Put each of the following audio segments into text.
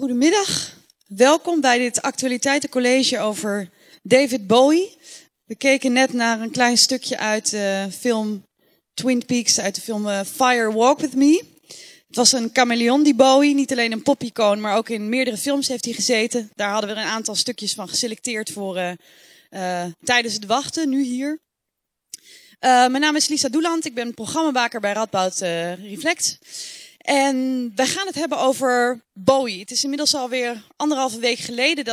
Goedemiddag, welkom bij dit actualiteitencollege over David Bowie. We keken net naar een klein stukje uit de film Twin Peaks, uit de film Fire Walk With Me. Het was een chameleon, die Bowie, niet alleen een popicoon, maar ook in meerdere films heeft hij gezeten. Daar hadden we een aantal stukjes van geselecteerd voor tijdens het wachten, nu hier. Mijn naam is Lisa Doeland, ik ben programmabaker bij Radboud Reflect. En wij gaan het hebben over Bowie. Het is inmiddels alweer anderhalve week geleden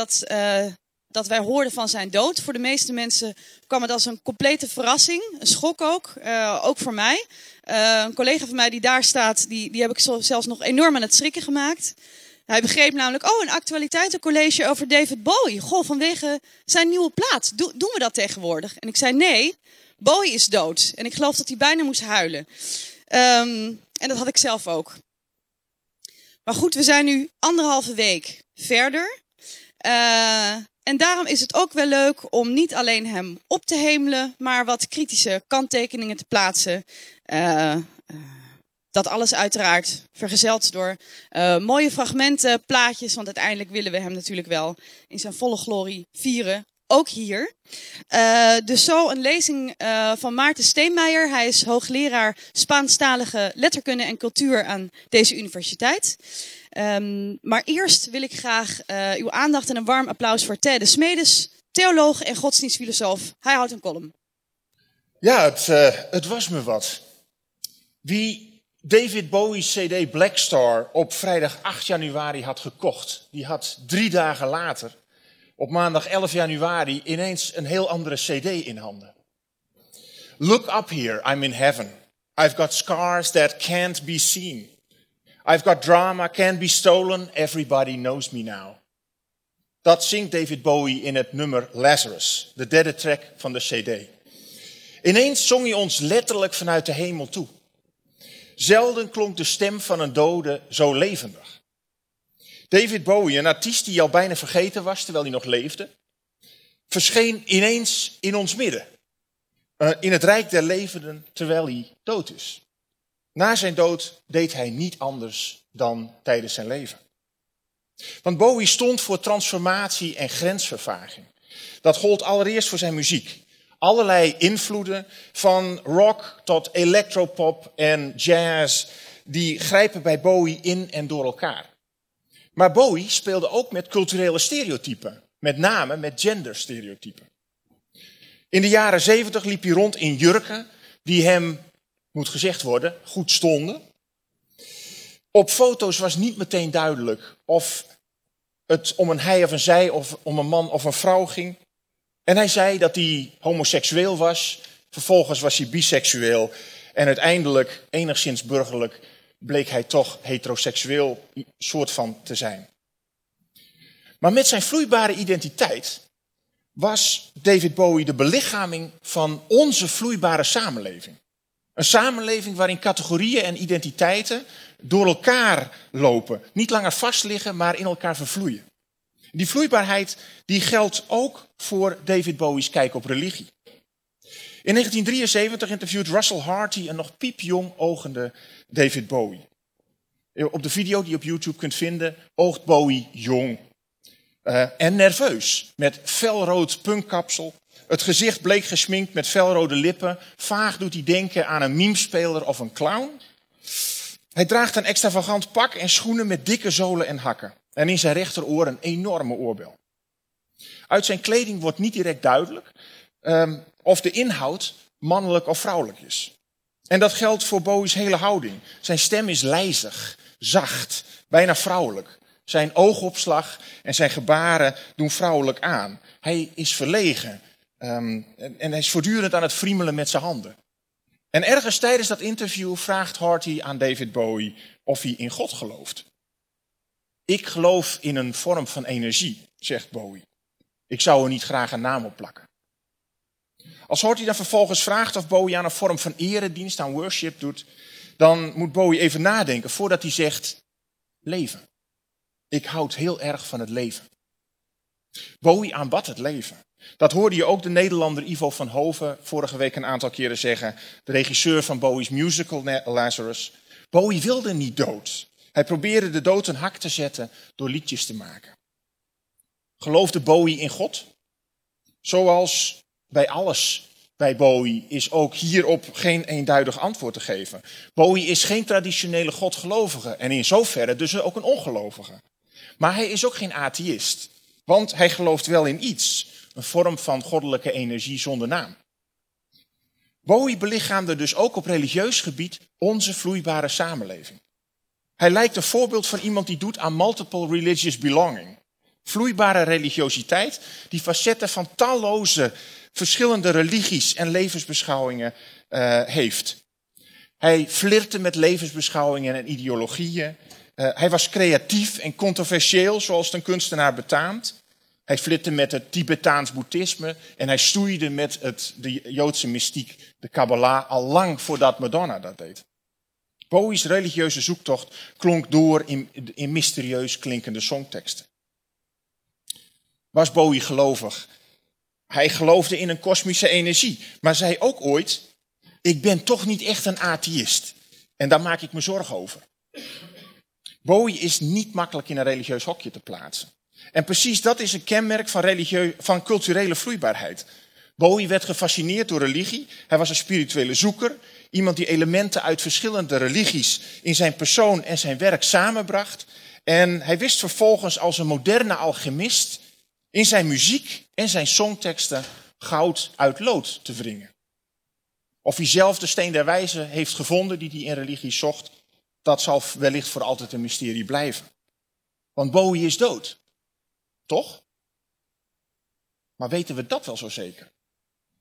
dat wij hoorden van zijn dood. Voor de meeste mensen kwam het als een complete verrassing, een schok ook, ook voor mij. Een collega van mij die daar staat, die heb ik zelfs nog enorm aan het schrikken gemaakt. Hij begreep namelijk, een actualiteitencollege over David Bowie. Goh, vanwege zijn nieuwe plaat. Doen we dat tegenwoordig? En ik zei, nee, Bowie is dood. En ik geloof dat hij bijna moest huilen. En dat had ik zelf ook. Maar goed, we zijn nu anderhalve week verder. En daarom is het ook wel leuk om niet alleen hem op te hemelen, maar wat kritische kanttekeningen te plaatsen. Dat alles uiteraard vergezeld door mooie fragmenten, plaatjes. Want uiteindelijk willen we hem natuurlijk wel in zijn volle glorie vieren. Ook hier. Dus zo een lezing van Maarten Steenmeijer. Hij is hoogleraar Spaanstalige letterkunde en cultuur aan deze universiteit. Maar eerst wil ik graag uw aandacht en een warm applaus voor Ted de Smedes, theoloog en godsdienstfilosoof. Hij houdt een column. Ja, het was me wat. Wie David Bowie's cd Black Star op vrijdag 8 januari had gekocht, die had 3 dagen later, op maandag 11 januari, ineens een heel andere cd in handen. Look up here, I'm in heaven. I've got scars that can't be seen. I've got drama, can't be stolen. Everybody knows me now. Dat zingt David Bowie in het nummer Lazarus, de derde track van de cd. Ineens zong hij ons letterlijk vanuit de hemel toe. Zelden klonk de stem van een dode zo levendig. David Bowie, een artiest die al bijna vergeten was terwijl hij nog leefde, verscheen ineens in ons midden. In het rijk der levenden terwijl hij dood is. Na zijn dood deed hij niet anders dan tijdens zijn leven. Want Bowie stond voor transformatie en grensvervaging. Dat gold allereerst voor zijn muziek. Allerlei invloeden, van rock tot electropop en jazz, die grijpen bij Bowie in en door elkaar. Maar Bowie speelde ook met culturele stereotypen, met name met genderstereotypen. In de jaren 70 liep hij rond in jurken die hem, moet gezegd worden, goed stonden. Op foto's was niet meteen duidelijk of het om een hij of een zij of om een man of een vrouw ging. En hij zei dat hij homoseksueel was, vervolgens was hij biseksueel en uiteindelijk enigszins burgerlijk bleek hij toch heteroseksueel soort van te zijn. Maar met zijn vloeibare identiteit was David Bowie de belichaming van onze vloeibare samenleving. Een samenleving waarin categorieën en identiteiten door elkaar lopen. Niet langer vastliggen, maar in elkaar vervloeien. Die vloeibaarheid die geldt ook voor David Bowie's kijk op religie. In 1973 interviewt Russell Harty een nog piepjong ogende David Bowie. Op de video die je op YouTube kunt vinden, oogt Bowie jong. En nerveus, met felrood punkkapsel. Het gezicht bleek gesminkt met felrode lippen. Vaag doet hij denken aan een memespeler of een clown. Hij draagt een extravagant pak en schoenen met dikke zolen en hakken. En in zijn rechteroor een enorme oorbel. Uit zijn kleding wordt niet direct duidelijk of de inhoud mannelijk of vrouwelijk is. En dat geldt voor Bowie's hele houding. Zijn stem is lijzig, zacht, bijna vrouwelijk. Zijn oogopslag en zijn gebaren doen vrouwelijk aan. Hij is verlegen en hij is voortdurend aan het friemelen met zijn handen. En ergens tijdens dat interview vraagt Harty aan David Bowie of hij in God gelooft. Ik geloof in een vorm van energie, zegt Bowie. Ik zou er niet graag een naam op plakken. Als Harty dan vervolgens vraagt of Bowie aan een vorm van eredienst, aan worship doet, dan moet Bowie even nadenken voordat hij zegt, leven. Ik houd heel erg van het leven. Bowie aanbad het leven. Dat hoorde je ook de Nederlander Ivo van Hove vorige week een aantal keren zeggen, de regisseur van Bowie's musical Lazarus. Bowie wilde niet dood. Hij probeerde de dood een hak te zetten door liedjes te maken. Geloofde Bowie in God? Zoals bij alles bij Bowie is ook hierop geen eenduidig antwoord te geven. Bowie is geen traditionele godgelovige en in zoverre dus ook een ongelovige. Maar hij is ook geen atheïst, want hij gelooft wel in iets, een vorm van goddelijke energie zonder naam. Bowie belichaamde dus ook op religieus gebied onze vloeibare samenleving. Hij lijkt een voorbeeld van iemand die doet aan multiple religious belonging. Vloeibare religiositeit die facetten van talloze verschillende religies en levensbeschouwingen heeft. Hij flirtte met levensbeschouwingen en ideologieën. Hij was creatief en controversieel, zoals het een kunstenaar betaamt. Hij flirtte met het Tibetaans boeddhisme en hij stoeide met de Joodse mystiek, de Kabbalah, al lang voordat Madonna dat deed. Bowie's religieuze zoektocht klonk door in mysterieus klinkende songteksten. Was Bowie gelovig? Hij geloofde in een kosmische energie, maar zei ook ooit: ik ben toch niet echt een atheïst. En daar maak ik me zorgen over. Bowie is niet makkelijk in een religieus hokje te plaatsen. En precies dat is een kenmerk van culturele vloeibaarheid. Bowie werd gefascineerd door religie. Hij was een spirituele zoeker. Iemand die elementen uit verschillende religies in zijn persoon en zijn werk samenbracht. En hij wist vervolgens als een moderne alchemist in zijn muziek en zijn songteksten goud uit lood te wringen. Of hij zelf de steen der wijze heeft gevonden die hij in religie zocht, dat zal wellicht voor altijd een mysterie blijven. Want Bowie is dood. Toch? Maar weten we dat wel zo zeker?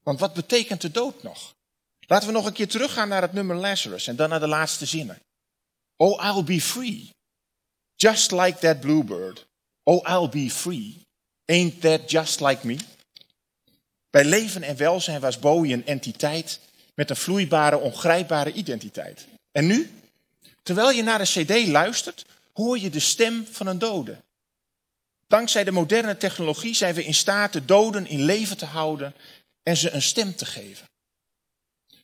Want wat betekent de dood nog? Laten we nog een keer teruggaan naar het nummer Lazarus en dan naar de laatste zinnen. Oh, I'll be free. Just like that bluebird. Oh, I'll be free. Ain't that just like me? Bij leven en welzijn was Bowie een entiteit met een vloeibare, ongrijpbare identiteit. En nu? Terwijl je naar een cd luistert, hoor je de stem van een dode. Dankzij de moderne technologie zijn we in staat de doden in leven te houden en ze een stem te geven.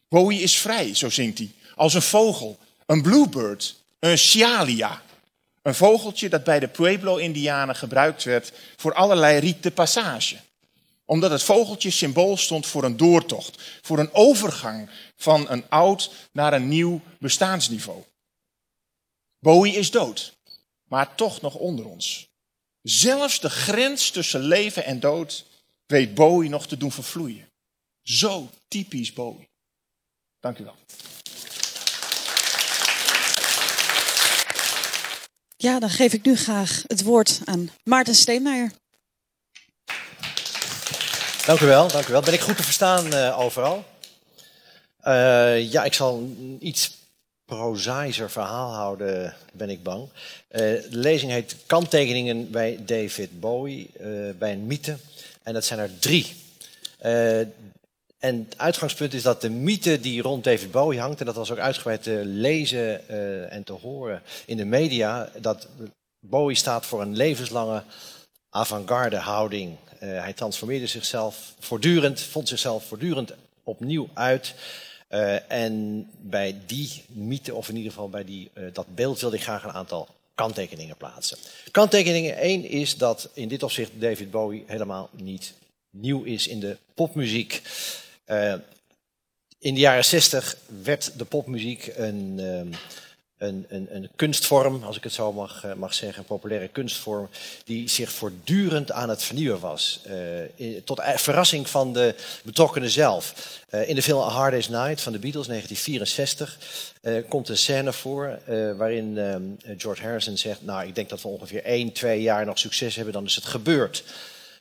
Bowie is vrij, zo zingt hij, als een vogel, een bluebird, een sialia. Een vogeltje dat bij de Pueblo-Indianen gebruikt werd voor allerlei rites de passage. Omdat het vogeltje symbool stond voor een doortocht, voor een overgang van een oud naar een nieuw bestaansniveau. Bowie is dood, maar toch nog onder ons. Zelfs de grens tussen leven en dood weet Bowie nog te doen vervloeien. Zo typisch Bowie. Dank u wel. Ja, dan geef ik nu graag het woord aan Maarten Steenmeijer. Dank u wel, dank u wel. Ben ik goed te verstaan overal? Ja, ik zal een iets prozaïser verhaal houden, ben ik bang. De lezing heet Kanttekeningen bij David Bowie, bij een mythe. En dat zijn er 3. En het uitgangspunt is dat de mythe die rond David Bowie hangt, en dat was ook uitgebreid te lezen en te horen in de media, dat Bowie staat voor een levenslange avant-garde houding. Hij transformeerde zichzelf voortdurend, vond zichzelf voortdurend opnieuw uit. En bij die mythe, of in ieder geval bij dat beeld, wilde ik graag een aantal kanttekeningen plaatsen. Kanttekeningen 1 is dat in dit opzicht David Bowie helemaal niet nieuw is in de popmuziek. In de jaren 60 werd de popmuziek een kunstvorm, als ik het zo mag zeggen, een populaire kunstvorm, die zich voortdurend aan het vernieuwen was. Tot verrassing van de betrokkenen zelf. In de film A Hard Day's Night van de Beatles, 1964, komt een scène voor waarin George Harrison zegt: nou, ik denk dat we ongeveer 1-2 jaar nog succes hebben, dan is het gebeurd.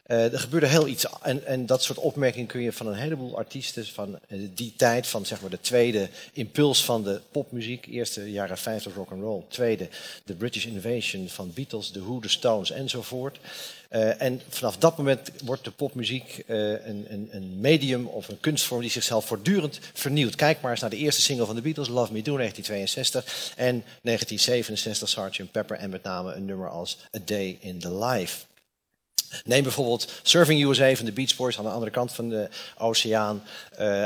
Er gebeurde heel iets. En dat soort opmerkingen kun je van een heleboel artiesten van die tijd, van zeg maar de tweede impuls van de popmuziek. Eerste jaren 50 rock'n'roll, tweede de British Invasion van Beatles, The Who, The Stones enzovoort. En vanaf dat moment wordt de popmuziek een medium of een kunstvorm die zichzelf voortdurend vernieuwt. Kijk maar eens naar de eerste single van de Beatles, Love Me Do, 1962 en 1967 Sgt. Pepper en met name een nummer als A Day in the Life. Neem bijvoorbeeld Surfing USA van de Beach Boys aan de andere kant van de oceaan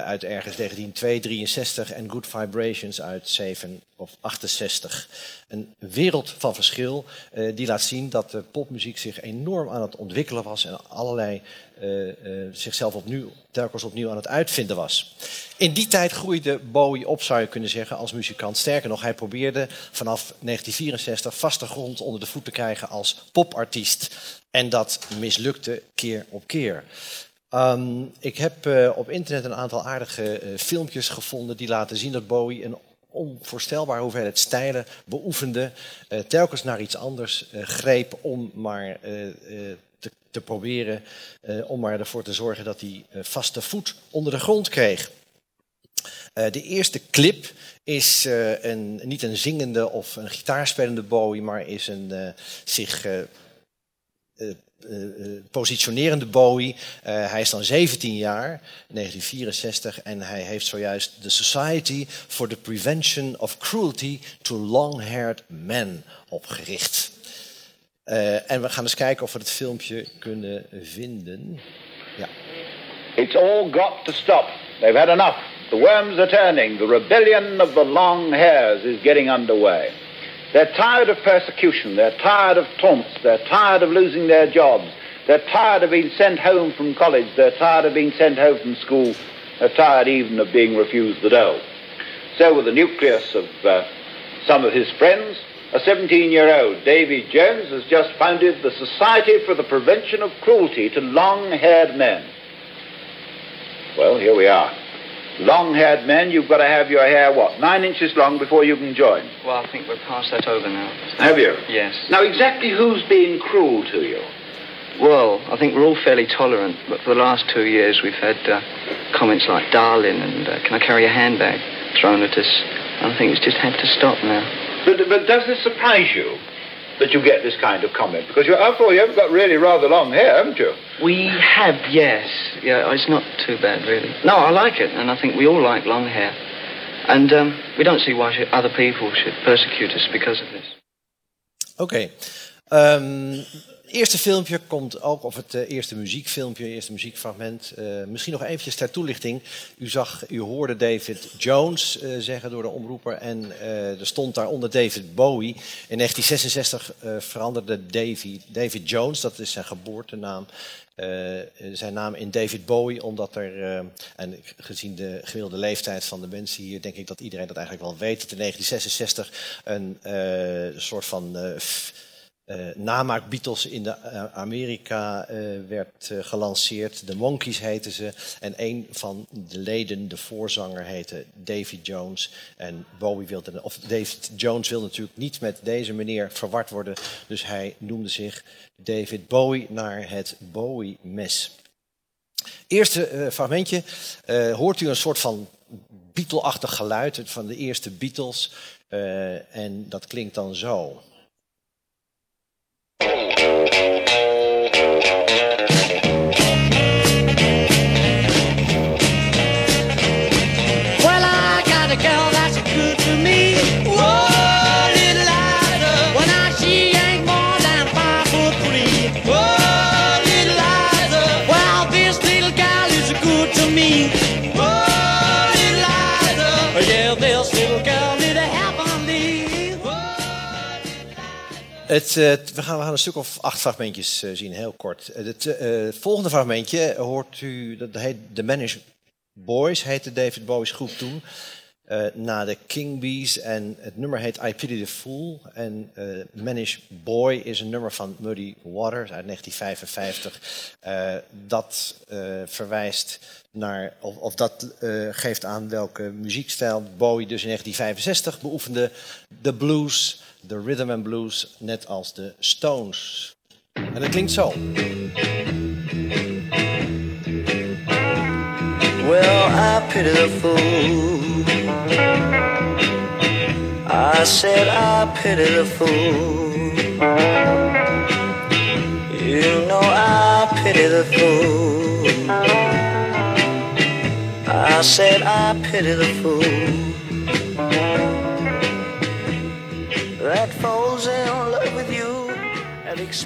uit ergens 1962 en Good Vibrations uit 67. of 68. Een wereld van verschil die laat zien dat de popmuziek zich enorm aan het ontwikkelen was en allerlei zichzelf telkens opnieuw aan het uitvinden was. In die tijd groeide Bowie op, zou je kunnen zeggen, als muzikant. Sterker nog, hij probeerde vanaf 1964 vaste grond onder de voet te krijgen als popartiest. En dat mislukte keer op keer. Ik heb op internet een aantal aardige filmpjes gevonden die laten zien dat Bowie een onvoorstelbaar hoeveelheid stijlen beoefende, telkens naar iets anders greep om maar te proberen, om maar ervoor te zorgen dat hij vaste voet onder de grond kreeg. De eerste clip is niet een zingende of een gitaarspelende Bowie, maar is een positionerende Bowie. Hij is dan 17 jaar, 1964, en hij heeft zojuist de Society for the Prevention of Cruelty to Long-haired Men opgericht. En we gaan eens kijken of we het filmpje kunnen vinden. Ja. It's all got to stop. They've had enough. The worms are turning. The rebellion of the long hairs is getting underway. They're tired of persecution, they're tired of taunts, they're tired of losing their jobs, they're tired of being sent home from college, they're tired of being sent home from school, they're tired even of being refused the dole. So with the nucleus of some of his friends, a 17-year-old, David Jones, has just founded the Society for the Prevention of Cruelty to Long-haired Men. Well, here we are. Long-haired men, you've got to have your hair, 9 inches long before you can join? Well, I think we're past that over now. Have you? Yes. Now, exactly who's being cruel to you? Well, I think we're all fairly tolerant, but for the last 2 years we've had comments like, darling, and can I carry a handbag, thrown at us. I think it's just had to stop now. But does this surprise you, that you get this kind of comment? Because, after all, you've got really rather long hair, haven't you? We have, yes. Yeah, it's not too bad, really. No, I like it, and I think we all like long hair. And we don't see why other people should persecute us because of this. Okay. Eerste filmpje komt ook, of het eerste muziekfragment. Misschien nog eventjes ter toelichting. U hoorde David Jones zeggen door de omroeper en er stond daaronder David Bowie. In 1966 veranderde David Jones, dat is zijn geboortenaam, zijn naam in David Bowie, omdat en gezien de gemiddelde leeftijd van de mensen hier, denk ik dat iedereen dat eigenlijk wel weet, dat in 1966 een soort van namaak Beatles in de Amerika werd gelanceerd. De Monkees heten ze. En een van de leden, de voorzanger, heette Davy Jones. En David Jones wilde natuurlijk niet met deze meneer verward worden. Dus hij noemde zich David Bowie naar het Bowie-mes. Eerste fragmentje. Hoort u een soort van Beatle-achtig geluid van de eerste Beatles. En dat klinkt dan zo. We gaan een stuk of 8 fragmentjes zien, heel kort. Het volgende fragmentje hoort u, dat heet The Manish Boys, heette David Bowie's groep toen. Na de King Bees, en het nummer heet I Pity the Fool. En Manish Boy is een nummer van Muddy Waters uit 1955. Verwijst naar, dat geeft aan welke muziekstijl Bowie dus in 1965 beoefende. De blues, de rhythm and blues, net als de Stones. En dat klinkt zo. Well, I pity the fool. I said I pity the fool. You know I pity the fool. I said I pity the fool. That falls in love with you.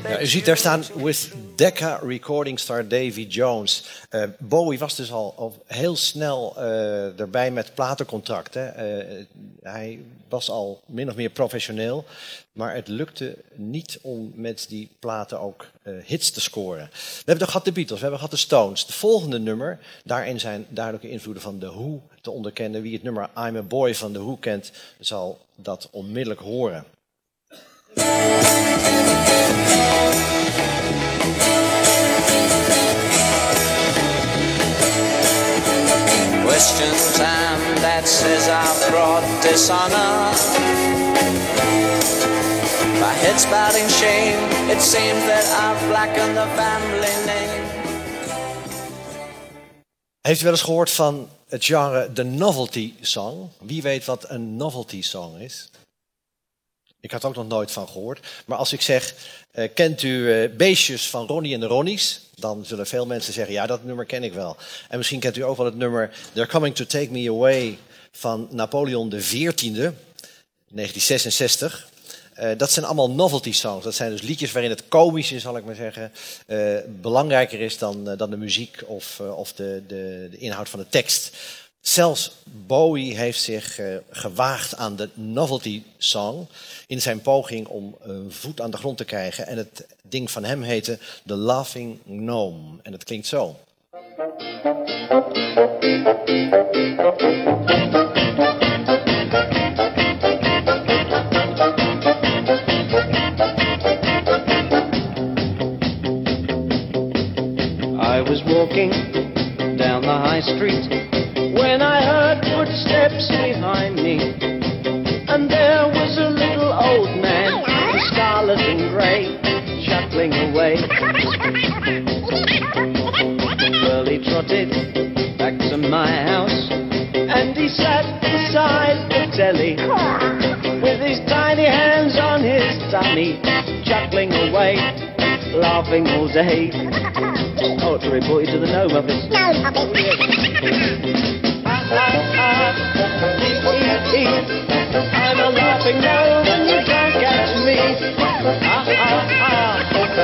Ja, u ziet daar staan with Decca recording star Davy Jones. Bowie was dus al heel snel erbij met platencontracten. Hij was al min of meer professioneel. Maar het lukte niet om met die platen ook hits te scoren. We hebben gehad de Beatles, we hebben gehad de Stones. Het volgende nummer, daarin zijn duidelijke invloeden van The Who te onderkennen. Wie het nummer I'm a Boy van The Who kent, zal dat onmiddellijk horen. Question time, that's his our broad dishonor. My head's bowed in shame. It seems that I've blackened the family name. Heeft u wel eens gehoord van het genre de novelty song? Wie weet wat een novelty song is? Ik had er ook nog nooit van gehoord. Maar als ik zeg, kent u Beestjes van Ronnie en de Ronnies? Dan zullen veel mensen zeggen, ja, dat nummer ken ik wel. En misschien kent u ook wel het nummer They're Coming to Take Me Away van Napoleon XIV, 1966... Dat zijn allemaal novelty songs. Dat zijn dus liedjes waarin het komische, zal ik maar zeggen, belangrijker is dan de muziek of de inhoud van de tekst. Zelfs Bowie heeft zich gewaagd aan de novelty song in zijn poging om voet aan de grond te krijgen. En het ding van hem heette The Laughing Gnome. En dat klinkt zo. Walking down the high street when I heard footsteps behind me, and there was a little old man in scarlet and grey, chuckling away. Well, he trotted back to my house, and he sat beside the telly with his tiny hands on his tummy, chuckling away, laughing all day. Oh, to report you to the No Muppets. No Muppets. I'm a laughing gnome and you can't catch me. I'm a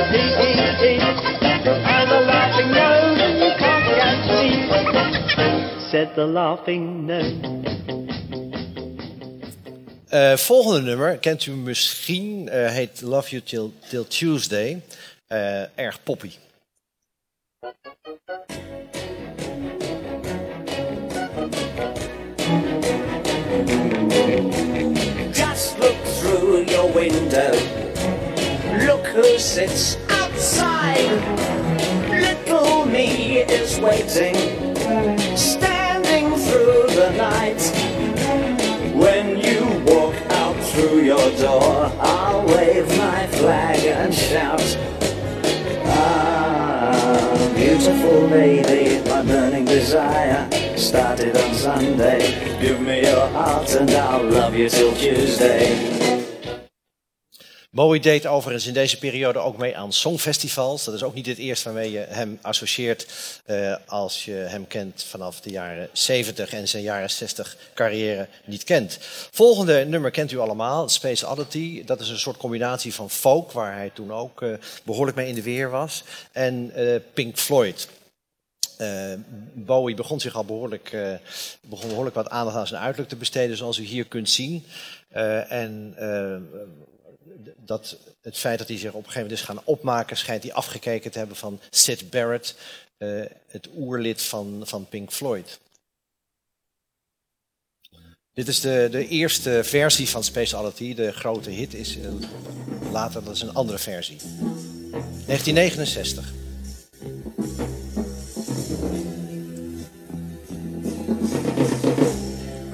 laughing gnome and you can't catch me. Said the laughing gnome. Volgende nummer kent u misschien, heet Love You Till Tuesday. Erg poppy. Just look through your window. Look who sits outside. Little me is waiting, standing through the night. When you walk out through your door, I'll wave my flag and shout, ah, beautiful lady, my burning desire started on Sunday. Give me your heart and I'll love you till Tuesday. Bowie deed overigens in deze periode ook mee aan songfestivals. Dat is ook niet het eerst waarmee je hem associeert als je hem kent vanaf de jaren 70 en zijn jaren 60 carrière niet kent. Volgende nummer kent u allemaal, Space Oddity. Dat is een soort combinatie van folk, waar hij toen ook behoorlijk mee in de weer was, en Pink Floyd. Bowie begon zich al behoorlijk wat aandacht aan zijn uiterlijk te besteden, zoals u hier kunt zien. Dat het feit dat hij zich op een gegeven moment is gaan opmaken, schijnt hij afgekeken te hebben van Syd Barrett, het oerlid van Pink Floyd. Dit is de eerste versie van Space Oddity. De grote hit is later, dat is een andere versie. 1969.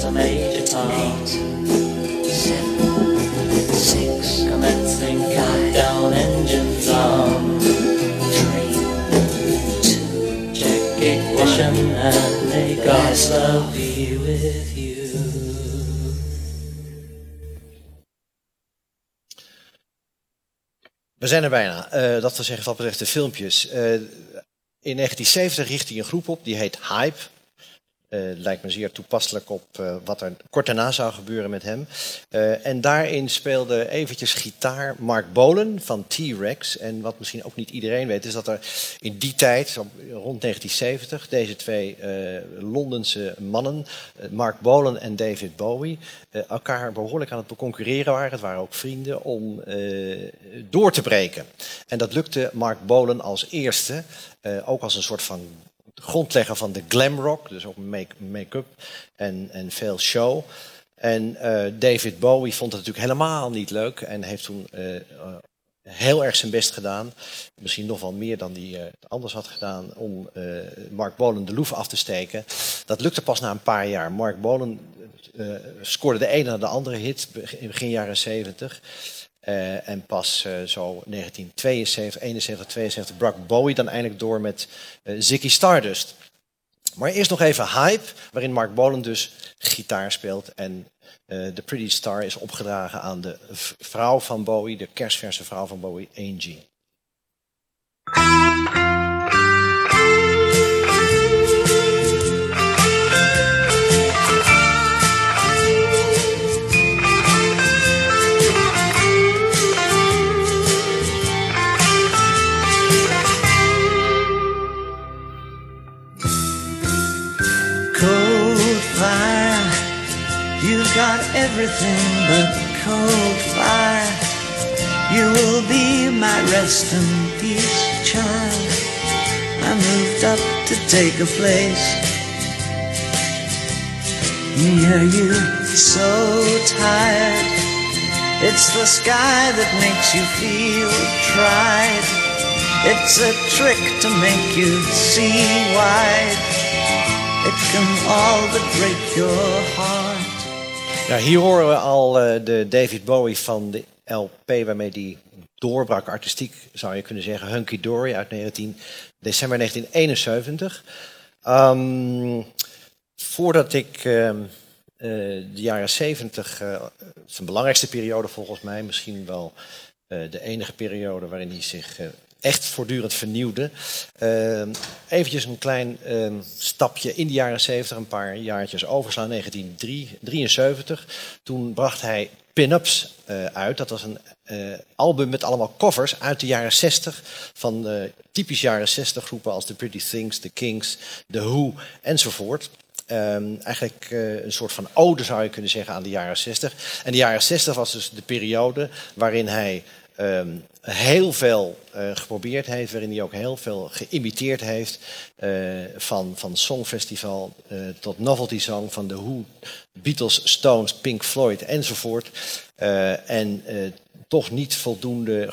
to Major Tom. 8, 7, 6. Commencing countdown, engines on. 3, 2. Check ignition and may God love be with you. We zijn er bijna. Dat wil zeggen, wat betreft de filmpjes. In 1970 richt hij een groep op, die heet Hype. Lijkt me zeer toepasselijk op wat er kort daarna zou gebeuren met hem. En daarin speelde eventjes gitaar Marc Bolan van T-Rex. En wat misschien ook niet iedereen weet, is dat er in die tijd, rond 1970... deze twee Londense mannen, Marc Bolan en David Bowie, elkaar behoorlijk aan het beconcurreren waren. Het waren ook vrienden om door te breken. En dat lukte Marc Bolan als eerste, ook als een soort van grondlegger van de glamrock, dus ook make-up en veel show. En David Bowie vond het natuurlijk helemaal niet leuk en heeft toen heel erg zijn best gedaan, misschien nog wel meer dan hij anders had gedaan, om Marc Bolan de loef af te steken. Dat lukte pas na een paar jaar. Marc Bolan scoorde de ene na de andere hit begin jaren 70. En pas zo 1971, 72 brak Bowie dan eindelijk door met Ziggy Stardust. Maar eerst nog even Hype, waarin Marc Bolan dus gitaar speelt. En The Pretty Star is opgedragen aan de vrouw van Bowie, de kersverse vrouw van Bowie, Angie. Got everything but cold fire. You will be my rest in peace, child. I moved up to take a place near you. So tired, it's the sky that makes you feel tried. It's a trick to make you see wide. It can all but break your heart. Ja, hier horen we al de David Bowie van de LP waarmee die doorbrak artistiek, zou je kunnen zeggen, Hunky Dory uit december 1971. Voordat ik de jaren 70, zijn belangrijkste periode volgens mij, misschien wel de enige periode waarin hij zich echt voortdurend vernieuwde. Eventjes een klein stapje in de jaren 70, een paar jaartjes overslaan, 1973. Toen bracht hij Pin-Ups uit. Dat was een album met allemaal covers uit de jaren 60... van typisch jaren 60 groepen als The Pretty Things, The Kinks, The Who enzovoort. Eigenlijk een soort van ode, zou je kunnen zeggen, aan de jaren 60. En de jaren 60 was dus de periode waarin hij heel veel geprobeerd heeft, waarin hij ook heel veel geïmiteerd heeft, van Songfestival tot Novelty Song, van The Who, Beatles, Stones, Pink Floyd enzovoort. En toch niet voldoende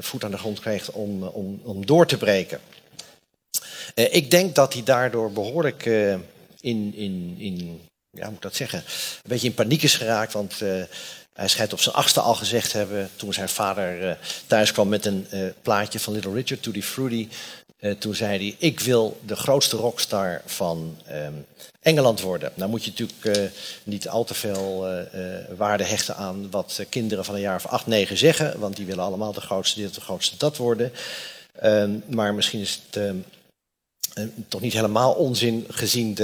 voet aan de grond kreeg om door te breken. Ik denk dat hij daardoor behoorlijk ja, hoe moet ik dat zeggen, een beetje in paniek is geraakt, want hij schijnt op zijn 8e al gezegd hebben, toen zijn vader thuis kwam met een plaatje van Little Richard, Tutti Frutti. Toen zei hij, ik wil de grootste rockstar van Engeland worden. Nou moet je natuurlijk niet al te veel waarde hechten aan wat kinderen van een jaar of 8, 9 zeggen, want die willen allemaal de grootste dit, de grootste dat worden. Maar misschien is het toch niet helemaal onzin gezien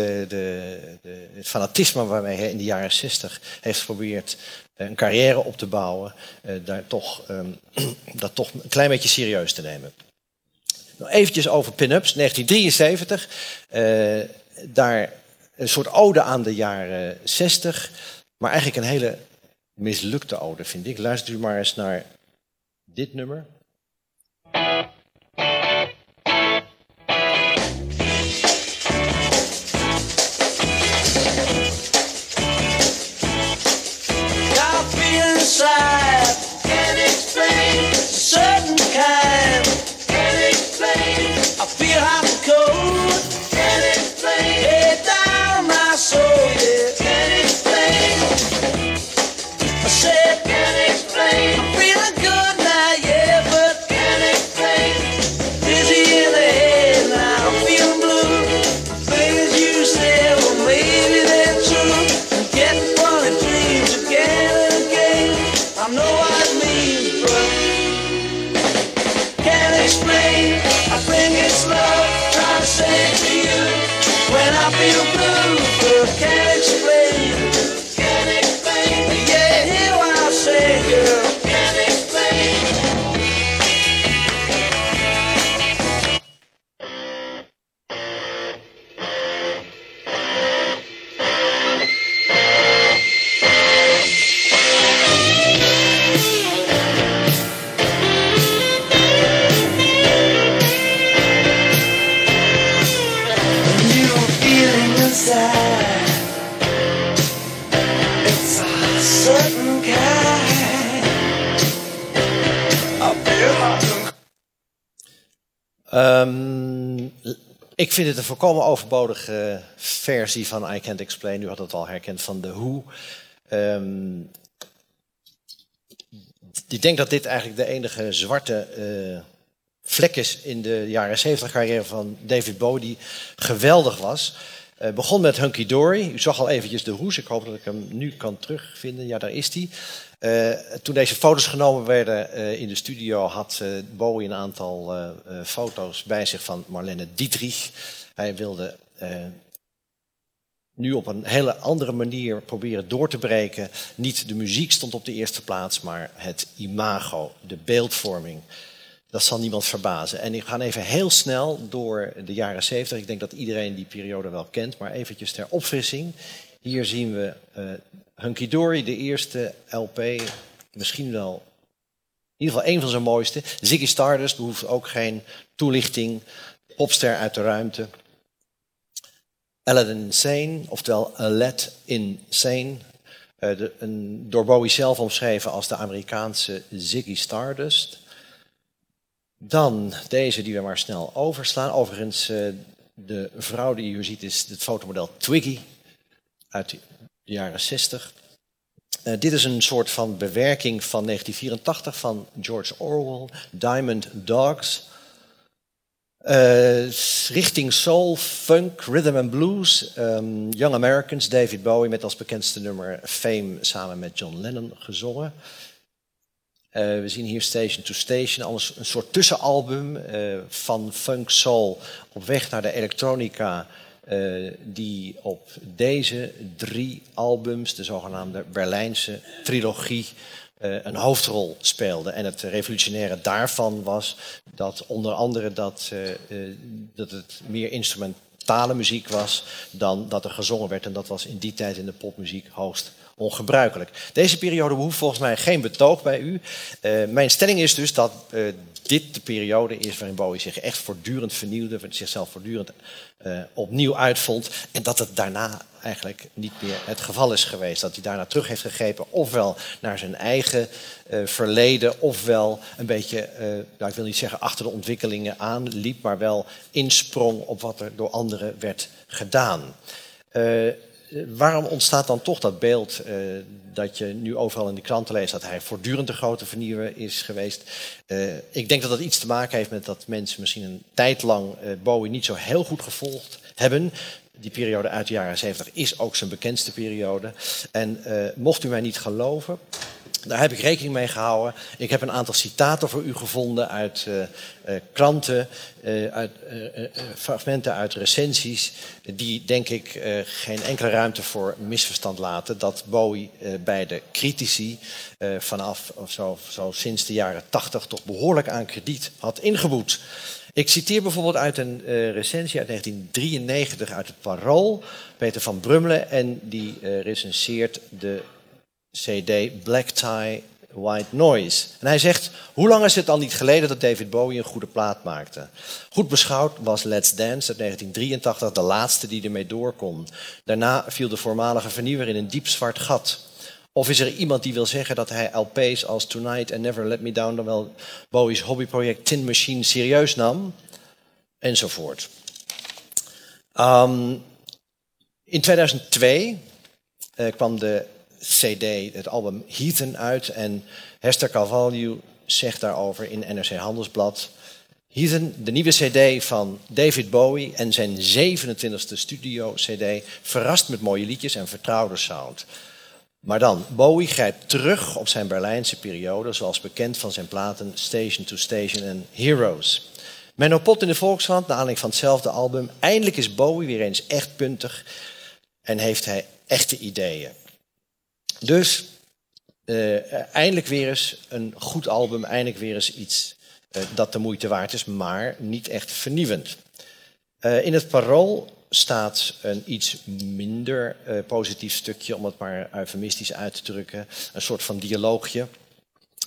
het fanatisme waarmee hij in de jaren 60 heeft geprobeerd een carrière op te bouwen, dat toch een klein beetje serieus te nemen. Nou, eventjes over Pin-Ups, 1973. Daar een soort ode aan de jaren 60, maar eigenlijk een hele mislukte ode, vind ik. Luister u maar eens naar dit nummer. I feel good now, yeah, Ik vind het een volkomen overbodige versie van I Can't Explain. U had het al herkend van The Who. Ik denk dat dit eigenlijk de enige zwarte vlek is in de jaren 70 carrière van David Bowie, die geweldig was. Begon met Hunky Dory. U zag al eventjes de Who's. Ik hoop dat ik hem nu kan terugvinden. Ja, daar is hij. Toen deze foto's genomen werden in de studio, had Bowie een aantal foto's bij zich van Marlene Dietrich. Hij wilde nu op een hele andere manier proberen door te breken. Niet de muziek stond op de eerste plaats, maar het imago, de beeldvorming. Dat zal niemand verbazen. En ik ga even heel snel door de jaren 70. Ik denk dat iedereen die periode wel kent, maar eventjes ter opfrissing. Hier zien we Hunky Dory, de eerste LP, misschien wel in ieder geval een van zijn mooiste. Ziggy Stardust behoeft ook geen toelichting. Popster uit de ruimte. Aladdin Insane, oftewel Aladdin Insane. Door Bowie zelf omschreven als de Amerikaanse Ziggy Stardust. Dan deze die we maar snel overslaan. Overigens, de vrouw die je hier ziet is het fotomodel Twiggy uit de jaren 60. Dit is een soort van bewerking van 1984 van George Orwell, Diamond Dogs. Richting soul, funk, rhythm and blues. Young Americans, David Bowie met als bekendste nummer Fame samen met John Lennon gezongen. We zien hier Station to Station, alles een soort tussenalbum van funk soul op weg naar de elektronica, die op deze drie albums, de zogenaamde Berlijnse trilogie, een hoofdrol speelde. En het revolutionaire daarvan was dat onder andere dat het meer instrumentale muziek was dan dat er gezongen werd. En dat was in die tijd in de popmuziek hoogst ongebruikelijk. Deze periode behoeft volgens mij geen betoog bij u. Mijn stelling is dus dat dit de periode is waarin Bowie zich echt voortdurend vernieuwde, zichzelf voortdurend opnieuw uitvond. En dat het daarna eigenlijk niet meer het geval is geweest. Dat hij daarna terug heeft gegrepen, ofwel naar zijn eigen verleden, ofwel een beetje, ik wil niet zeggen achter de ontwikkelingen aanliep, maar wel insprong op wat er door anderen werd gedaan. Waarom ontstaat dan toch dat beeld dat je nu overal in de kranten leest, dat hij voortdurend de grote vernieuwer is geweest? Ik denk dat dat iets te maken heeft met dat mensen misschien een tijd lang Bowie niet zo heel goed gevolgd hebben. Die periode uit de jaren 70 is ook zijn bekendste periode. En mocht u mij niet geloven, daar heb ik rekening mee gehouden. Ik heb een aantal citaten voor u gevonden uit kranten, uit fragmenten uit recensies, die denk ik geen enkele ruimte voor misverstand laten. Dat Bowie bij de critici vanaf of zo sinds de jaren 80 toch behoorlijk aan krediet had ingeboet. Ik citeer bijvoorbeeld uit een recensie uit 1993 uit het Parool, Peter van Brummelen, en die recenseert de CD Black Tie, White Noise. En hij zegt: hoe lang is het dan niet geleden dat David Bowie een goede plaat maakte? Goed beschouwd was Let's Dance uit 1983 de laatste die ermee door kon. Daarna viel de voormalige vernieuwer in een diep zwart gat. Of is er iemand die wil zeggen dat hij LP's als Tonight en Never Let Me Down, dan wel Bowie's hobbyproject Tin Machine, serieus nam? Enzovoort. In 2002 kwam de CD, het album Heathen, uit. En Hester Cavallo zegt daarover in NRC Handelsblad: Heathen, de nieuwe CD van David Bowie en zijn 27e studio-CD, verrast met mooie liedjes en vertrouwde sound. Maar dan, Bowie grijpt terug op zijn Berlijnse periode, zoals bekend van zijn platen Station to Station en Heroes. Menno Pot in de Volkskrant, naar aanleiding van hetzelfde album: eindelijk is Bowie weer eens echt puntig en heeft hij echte ideeën. Dus eindelijk weer eens een goed album, eindelijk weer eens iets dat de moeite waard is, maar niet echt vernieuwend. In het Parool staat een iets minder positief stukje, om het maar eufemistisch uit te drukken, een soort van dialoogje,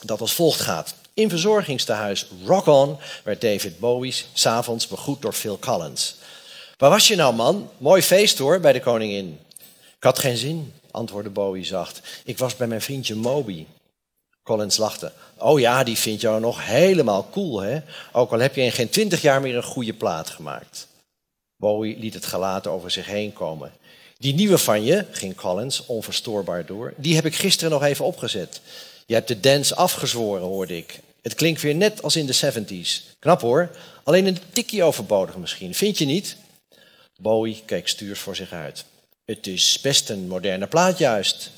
dat als volgt gaat. In verzorgingstehuis Rock On werd David Bowie 's avonds begroet door Phil Collins. Waar was je nou, man? Mooi feest hoor, bij de koningin. Ik had geen zin, antwoordde Bowie zacht. Ik was bij mijn vriendje Moby. Collins lachte. Oh ja, die vindt jou nog helemaal cool, hè? Ook al heb je in geen 20 jaar meer een goede plaat gemaakt. Bowie liet het gelaat over zich heen komen. Die nieuwe van je, ging Collins onverstoorbaar door, die heb ik gisteren nog even opgezet. Je hebt de dance afgezworen, hoorde ik. Het klinkt weer net als in de 70s. Knap hoor, alleen een tikje overbodig misschien. Vind je niet? Bowie keek stuurs voor zich uit. Het is best een moderne plaat juist,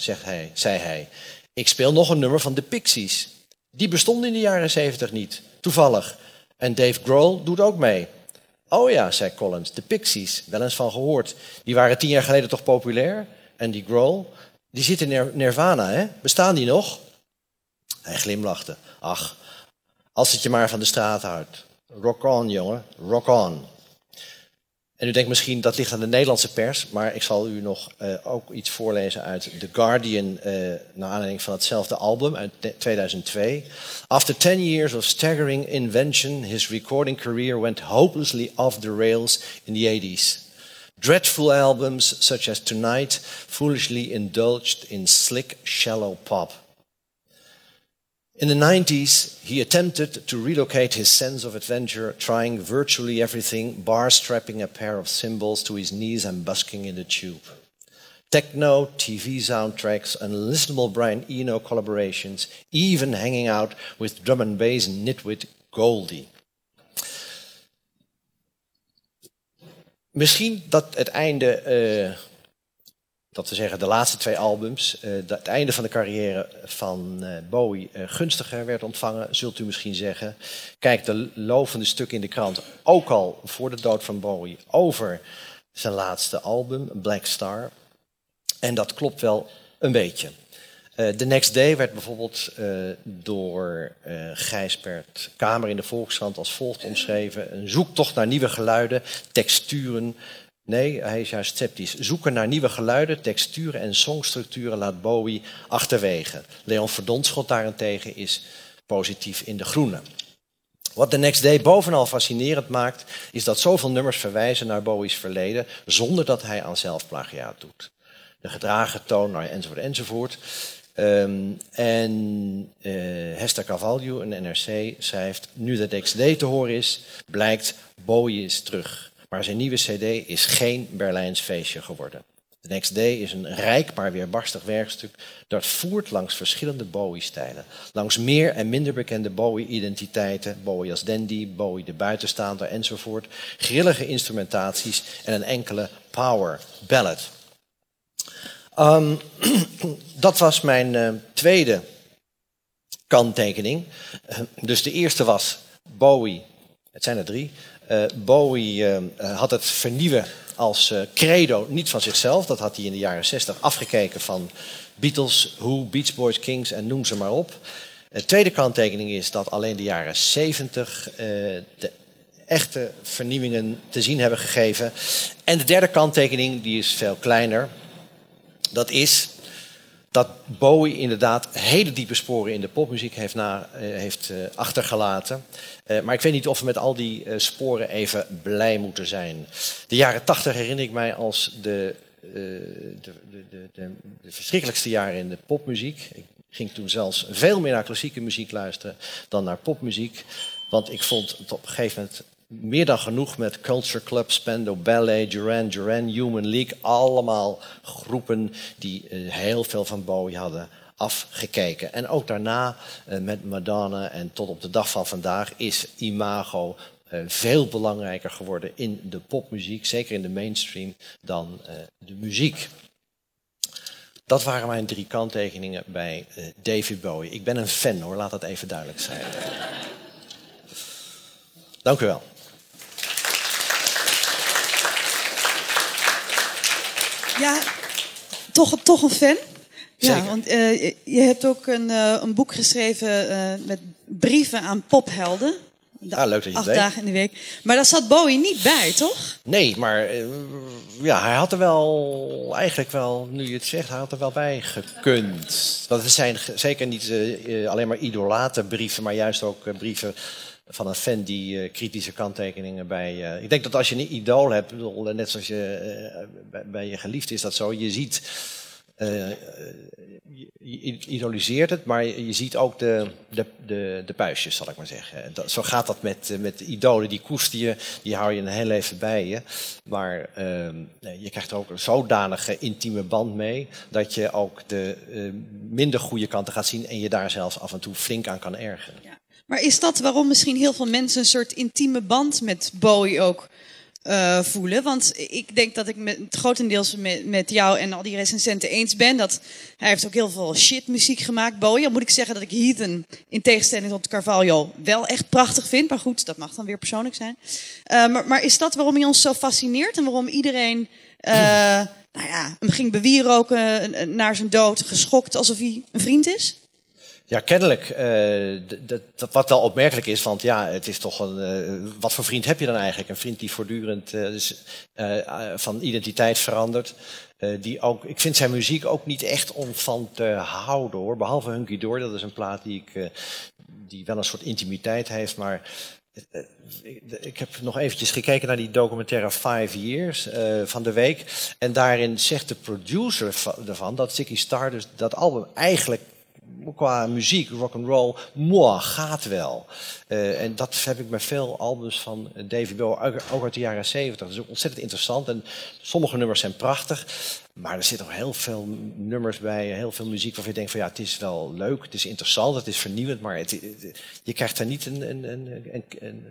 zei hij. Ik speel nog een nummer van de Pixies. Die bestond in de jaren 70 niet, toevallig. En Dave Grohl doet ook mee. Oh ja, zei Collins, de Pixies, wel eens van gehoord. Die waren 10 jaar geleden toch populair? En die Grohl, die zit in Nirvana, hè? Bestaan die nog? Hij glimlachte. Ach, als het je maar van de straat houdt. Rock on, jongen, rock on. En u denkt misschien, dat ligt aan de Nederlandse pers, maar ik zal u nog ook iets voorlezen uit The Guardian, naar aanleiding van hetzelfde album uit 2002. After 10 years of staggering invention, his recording career went hopelessly off the rails in the 80s. Dreadful albums such as Tonight foolishly indulged in slick, shallow pop. In the 90s, he attempted to relocate his sense of adventure, trying virtually everything, bar-strapping a pair of cymbals to his knees and busking in the tube. Techno, TV soundtracks, unlistenable Brian Eno collaborations, even hanging out with drum and bass nitwit Goldie. Misschien dat het einde... dat we zeggen, de laatste 2 albums, het einde van de carrière van Bowie gunstiger werd ontvangen, zult u misschien zeggen. Kijk, de lovende stukken in de krant, ook al voor de dood van Bowie, over zijn laatste album, Black Star. En dat klopt wel een beetje. The Next Day werd bijvoorbeeld door Gijsbert Kamer in de Volkskrant als volgt omschreven. Een zoektocht naar nieuwe geluiden, texturen... Nee, hij is juist sceptisch. Zoeken naar nieuwe geluiden, texturen en songstructuren laat Bowie achterwege. Leon Verdonschot daarentegen is positief in de groene. Wat The Next Day bovenal fascinerend maakt, is dat zoveel nummers verwijzen naar Bowie's verleden, zonder dat hij aan zelfplagiaat doet. De gedragen toon, enzovoort, enzovoort. Hester Cavallo, een NRC, schrijft... Nu The Next Day te horen is, blijkt Bowie is terug... Maar zijn nieuwe cd is geen Berlijns feestje geworden. The Next Day is een rijk maar weerbarstig werkstuk... dat voert langs verschillende Bowie-stijlen. Langs meer en minder bekende Bowie-identiteiten... Bowie als dandy, Bowie de buitenstaander enzovoort... grillige instrumentaties en een enkele power ballad. Dat was mijn tweede kanttekening. Dus de eerste was Bowie... Het zijn er 3... Bowie had het vernieuwen als credo niet van zichzelf. Dat had hij in de jaren 60 afgekeken van Beatles, Who, Beach Boys, Kings en noem ze maar op. De tweede kanttekening is dat alleen de jaren 70 de echte vernieuwingen te zien hebben gegeven. En de derde kanttekening, die is veel kleiner. Dat is dat Bowie inderdaad hele diepe sporen in de popmuziek heeft achtergelaten. Maar ik weet niet of we met al die sporen even blij moeten zijn. De jaren 80 herinner ik mij als de verschrikkelijkste jaren in de popmuziek. Ik ging toen zelfs veel meer naar klassieke muziek luisteren dan naar popmuziek. Want ik vond het op een gegeven moment meer dan genoeg met Culture Club, Spandau Ballet, Duran Duran, Human League. Allemaal groepen die heel veel van Bowie hadden afgekeken. En ook daarna met Madonna en tot op de dag van vandaag is imago veel belangrijker geworden in de popmuziek, zeker in de mainstream, dan de muziek. Dat waren mijn 3 kanttekeningen bij David Bowie. Ik ben een fan hoor, laat dat even duidelijk zijn. Dank u wel. Ja, toch een fan. Zeker. Ja, want je hebt ook een boek geschreven met brieven aan pophelden. Leuk dat je 8 dagen in de week. Maar daar zat Bowie niet bij, toch? Nee, maar hij had er wel... Eigenlijk wel, nu je het zegt, hij had er wel bij gekund. Want het zijn zeker niet alleen maar idolatenbrieven... maar juist ook brieven van een fan die kritische kanttekeningen bij... Ik denk dat als je een idool hebt, bedoel, net zoals je bij je geliefde is dat zo... je ziet... je idoliseert het, maar je ziet ook de puistjes, zal ik maar zeggen. Zo gaat dat met idolen, die koester je, die hou je een heel even bij je. Maar je krijgt er ook een zodanige intieme band mee, dat je ook de minder goede kanten gaat zien en je daar zelfs af en toe flink aan kan ergeren. Ja. Maar is dat waarom misschien heel veel mensen een soort intieme band met Bowie ook voelen? Want ik denk dat ik grotendeels met jou en al die recensenten eens ben. Dat hij heeft ook heel veel shitmuziek gemaakt, Bowie. Dan moet ik zeggen dat ik Heathen, in tegenstelling tot Carvalho, wel echt prachtig vind. Maar goed, dat mag dan weer persoonlijk zijn. Maar is dat waarom hij ons zo fascineert? En waarom iedereen hem ging bewieroken naar zijn dood, geschokt alsof hij een vriend is? Ja, kennelijk. Wat wel opmerkelijk is, want ja, het is toch een... wat voor vriend heb je dan eigenlijk? Een vriend die voortdurend van identiteit verandert. Ik vind zijn muziek ook niet echt om van te houden, hoor. Behalve Hunky Dory, dat is een plaat die wel een soort intimiteit heeft, maar... Ik heb nog eventjes gekeken naar die documentaire 5 Years van de week. En daarin zegt de producer ervan dat Ziggy Stardust dat album eigenlijk... qua muziek, rock'n'roll, gaat wel. En dat heb ik met veel albums van David Bowie, ook uit de jaren 70. Dat is ook ontzettend interessant. En sommige nummers zijn prachtig, maar er zitten nog heel veel nummers bij, heel veel muziek waarvan je denkt van ja, het is wel leuk, het is interessant, het is vernieuwend, maar je krijgt er niet een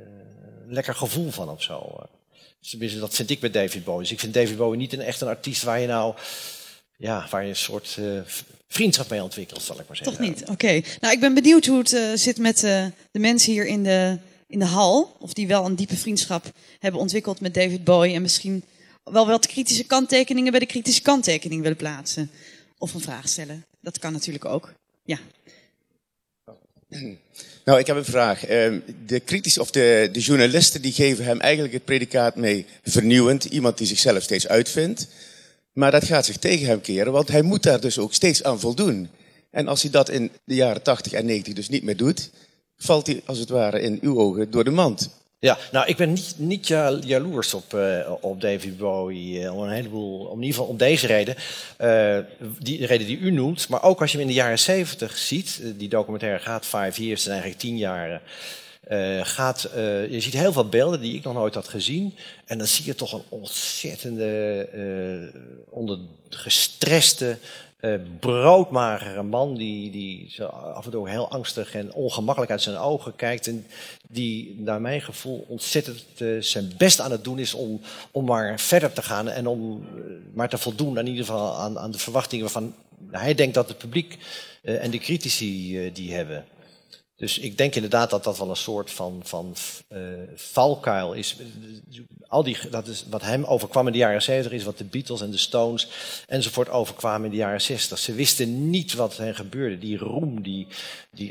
lekker gevoel van of zo. Dat vind ik bij David Bowie. Dus ik vind David Bowie niet echt een artiest waar je nou... Ja, waar je een soort vriendschap mee ontwikkelt, zal ik maar zeggen. Toch niet, oké. Nou, ik ben benieuwd hoe het zit met de mensen hier in de hal. Of die wel een diepe vriendschap hebben ontwikkeld met David Bowie... en misschien wel wat kritische kanttekeningen bij de kritische kanttekening willen plaatsen. Of een vraag stellen. Dat kan natuurlijk ook, ja. Nou, ik heb een vraag. De journalisten die geven hem eigenlijk het predicaat mee... vernieuwend, iemand die zichzelf steeds uitvindt... Maar dat gaat zich tegen hem keren, want hij moet daar dus ook steeds aan voldoen. En als hij dat in de jaren 80 en 90 dus niet meer doet... valt hij, als het ware, in uw ogen door de mand. Ja, nou, ik ben niet jaloers op David Bowie. Om in ieder geval om deze reden. De reden die u noemt, maar ook als je hem in de jaren 70 ziet... die documentaire gaat 5 Years, zijn eigenlijk 10 jaren... je ziet heel veel beelden die ik nog nooit had gezien. En dan zie je toch een ontzettende, ondergestreste, broodmagere man... die zo af en toe heel angstig en ongemakkelijk uit zijn ogen kijkt... en die, naar mijn gevoel, ontzettend zijn best aan het doen is... om maar verder te gaan en om maar te voldoen... in ieder geval aan de verwachtingen waarvan hij denkt dat het publiek en de critici die hebben... Dus ik denk inderdaad dat dat wel een soort van valkuil is. Dat is wat hem overkwam in de jaren 70 is wat de Beatles en de Stones enzovoort overkwamen in de jaren 60. Ze wisten niet wat hen gebeurde. Die roem,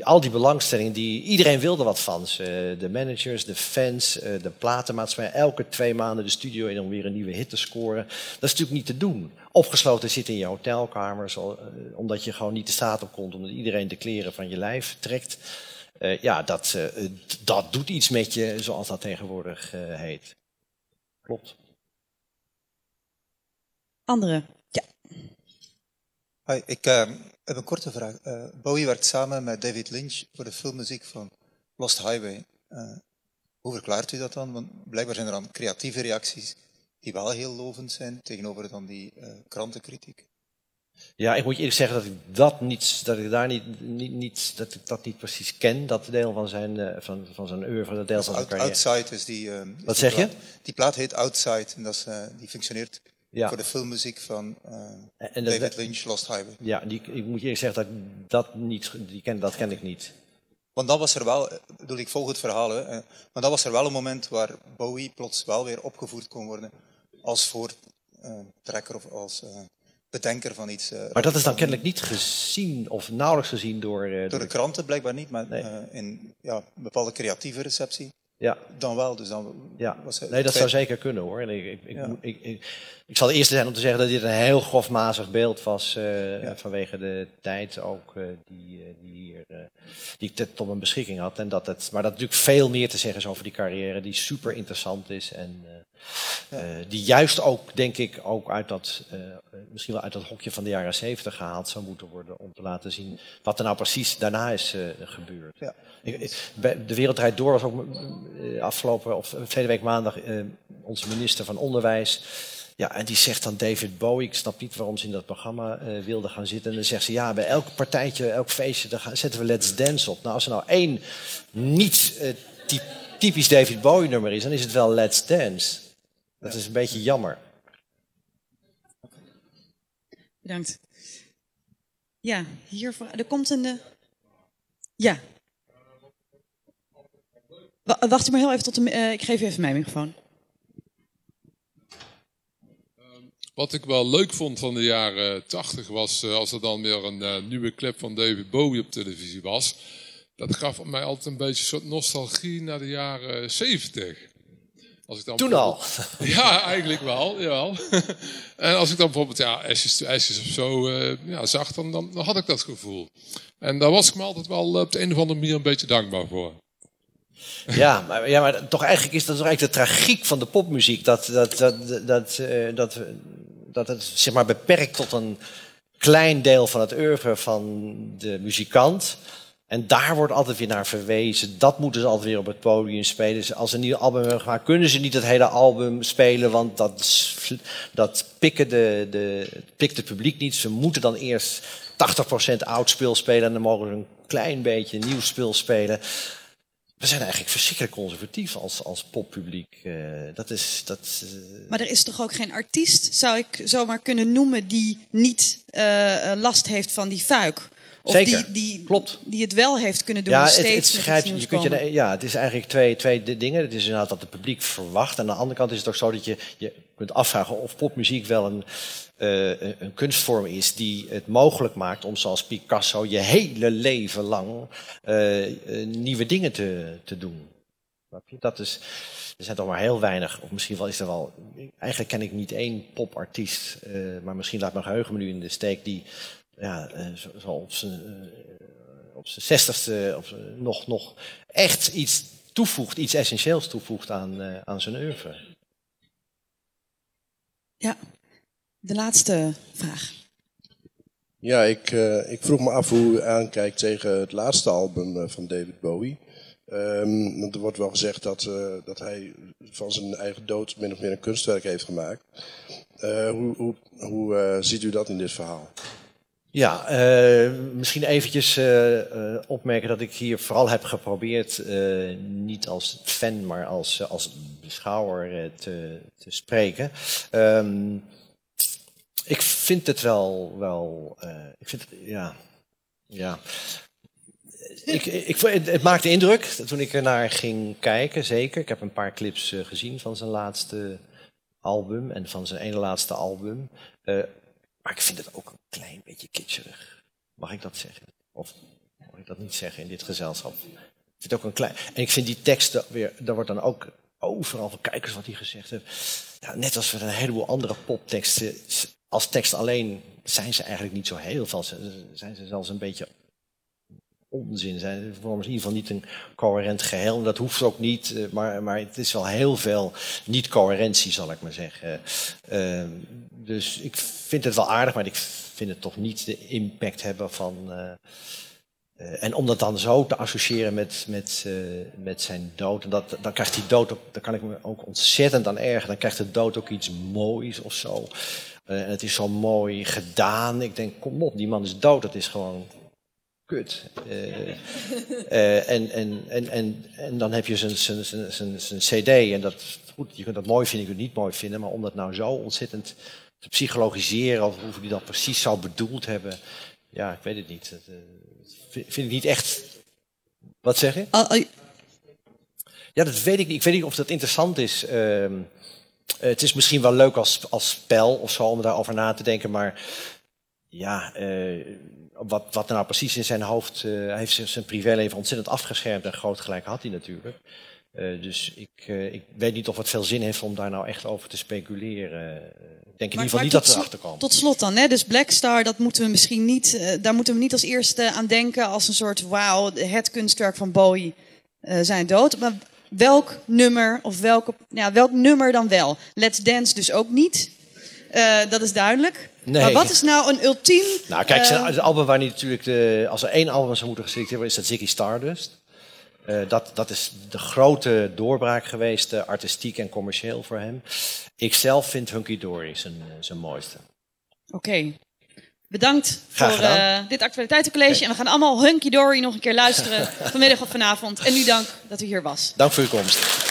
al die belangstelling, iedereen wilde wat van ze. De managers, de fans, de platenmaatschappij. Elke 2 maanden de studio in om weer een nieuwe hit te scoren. Dat is natuurlijk niet te doen. Opgesloten zitten in je hotelkamers, omdat je gewoon niet de straat op komt. Omdat iedereen de kleren van je lijf trekt. Dat doet iets met je, zoals dat tegenwoordig heet. Klopt. Anderen? Ja. Hi, ik heb een korte vraag. Bowie werkt samen met David Lynch voor de filmmuziek van Lost Highway. Hoe verklaart u dat dan? Want blijkbaar zijn er dan creatieve reacties die wel heel lovend zijn tegenover dan die krantenkritiek. Ja, ik moet je eerlijk zeggen dat ik dat niet precies ken, dat deel van zijn oeuvre, dat deel van zijn carrière. Outside is die. Wat zeg je? Die plaat heet Outside en dat is, die functioneert voor de filmmuziek van David Lynch, Lost Highway. Ja, ik moet je eerlijk zeggen dat ken ik niet. Want dan was er wel, ik volg het verhaal, maar dan was er wel een moment waar Bowie plots wel weer opgevoerd kon worden als voor trekker of als bedenker van iets. Maar dat is dan kennelijk niet gezien of nauwelijks gezien door de kranten, blijkbaar niet, maar nee. in bepaalde creatieve receptie. Ja. Dan wel, dus dan... Ja. Dat zou zeker kunnen, hoor. Ik zal de eerste zijn om te zeggen dat dit een heel grofmazig beeld was... vanwege de tijd ook die ik tot mijn beschikking had. Maar dat natuurlijk veel meer te zeggen is over die carrière... die super interessant is en die juist ook, denk ik... ook uit dat, misschien wel uit dat hokje van de jaren 70 gehaald zou moeten worden... om te laten zien wat er nou precies daarna is gebeurd. Ja. De Wereld Draait Door was ook... verleden week maandag onze minister van Onderwijs. Ja, en die zegt dan David Bowie. Ik snap niet waarom ze in dat programma wilde gaan zitten. En dan zegt ze, ja, bij elk partijtje, elk feestje, daar zetten we Let's Dance op. Nou, als er nou één niet typisch David Bowie nummer is, dan is het wel Let's Dance. Dat is een beetje jammer. Bedankt. Ja, hier er komt een... Ja. Wacht u maar heel even tot de... ik geef u even mijn microfoon. Wat ik wel leuk vond van de jaren 80 was... als er dan weer een nieuwe clip van David Bowie op televisie was... dat gaf mij altijd een beetje een soort nostalgie naar de jaren 70. Als ik dan toen al? Ja, eigenlijk wel. Jawel. En als ik dan bijvoorbeeld Ashes to Ashes of zo zag... Dan had ik dat gevoel. En daar was ik me altijd wel op de een of andere manier een beetje dankbaar voor. Maar toch eigenlijk is dat toch eigenlijk de tragiek van de popmuziek. Dat het zich maar beperkt tot een klein deel van het oeuvre van de muzikant. En daar wordt altijd weer naar verwezen. Dat moeten ze altijd weer op het podium spelen. Als ze een nieuw album hebben gemaakt, kunnen ze niet het hele album spelen. Want dat pikt het publiek niet. Ze moeten dan eerst 80% oud speel spelen. En dan mogen ze een klein beetje nieuw speel spelen. We zijn eigenlijk verschrikkelijk conservatief als poppubliek. Maar er is toch ook geen artiest, zou ik zomaar kunnen noemen, die niet last heeft van die fuik? Of zeker, die klopt. Die het wel heeft kunnen doen. Ja, het is eigenlijk twee dingen. Het is inderdaad dat het publiek verwacht. En aan de andere kant is het ook zo dat je kunt afvragen of popmuziek wel een kunstvorm is die het mogelijk maakt om, zoals Picasso, je hele leven lang nieuwe dingen te doen. Dat is, er zijn toch maar heel weinig, of misschien wel is er wel... Eigenlijk ken ik niet één popartiest, maar misschien laat mijn geheugen me nu in de steek, die... zo op zijn 60ste nog echt iets toevoegt, iets essentieels toevoegt aan zijn oeuvre. Ja, de laatste vraag. Ja, ik vroeg me af hoe u aankijkt tegen het laatste album van David Bowie. Want er wordt wel gezegd dat hij van zijn eigen dood min of meer een kunstwerk heeft gemaakt. Hoe ziet u dat in dit verhaal? Ja, misschien eventjes opmerken dat ik hier vooral heb geprobeerd... niet als fan, maar als beschouwer te spreken. Ik vind het wel... Het maakte indruk toen ik ernaar ging kijken, zeker. Ik heb een paar clips gezien van zijn laatste album... en van zijn ene laatste album... maar ik vind het ook een klein beetje kitscherig. Mag ik dat zeggen? Of mag ik dat niet zeggen in dit gezelschap? En ik vind die teksten weer... Daar wordt dan ook overal van kijkers wat hij gezegd heeft. Ja, net als voor een heleboel andere popteksten. Als tekst alleen zijn ze eigenlijk niet zo heel veel. Zijn ze zelfs een beetje onzin. Ze vormen in ieder geval niet een coherent geheel. En dat hoeft ook niet. Maar het is wel heel veel niet-coherentie, zal ik maar zeggen. Dus ik vind het wel aardig, maar ik vind het toch niet de impact hebben van... en om dat dan zo te associëren met zijn dood... En dan krijgt die dood ook... Daar kan ik me ook ontzettend aan ergeren. Dan krijgt de dood ook iets moois of zo. En het is zo mooi gedaan. Ik denk, kom op, die man is dood. Dat is gewoon... kut. En dan heb je zijn cd en dat, goed, je kunt dat mooi vinden, je kunt het niet mooi vinden, maar om dat nou zo ontzettend te psychologiseren of hoe die dat precies zou bedoeld hebben, ja, ik weet het niet. Dat, vind ik niet echt... Wat zeg je? Ja, dat weet ik niet. Ik weet niet of dat interessant is. Het is misschien wel leuk als spel of zo om daarover na te denken, maar ja, wat er nou precies in zijn hoofd... Hij heeft zijn privéleven ontzettend afgeschermd en groot gelijk had hij natuurlijk. Dus ik weet niet of het veel zin heeft om daar nou echt over te speculeren. Ik denk in ieder geval niet dat we erachter komen. Tot slot dan, hè? Dus Black Star, dat moeten we misschien niet, daar moeten we niet als eerste aan denken als een soort wauw, het kunstwerk van Bowie zijn dood. Maar welk nummer of welk nummer dan wel? Let's Dance dus ook niet. Dat is duidelijk. Nee. Maar wat is nou een ultiem... Nou kijk, het album waar niet natuurlijk als er één album zou moeten geselecteerd worden, is dat Ziggy Stardust. Dat is de grote doorbraak geweest, artistiek en commercieel voor hem. Ik zelf vind Hunky Dory zijn mooiste. Oké. Bedankt voor dit actualiteitencollege. Okay. En we gaan allemaal Hunky Dory nog een keer luisteren vanmiddag of vanavond. En u dank dat u hier was. Dank voor uw komst.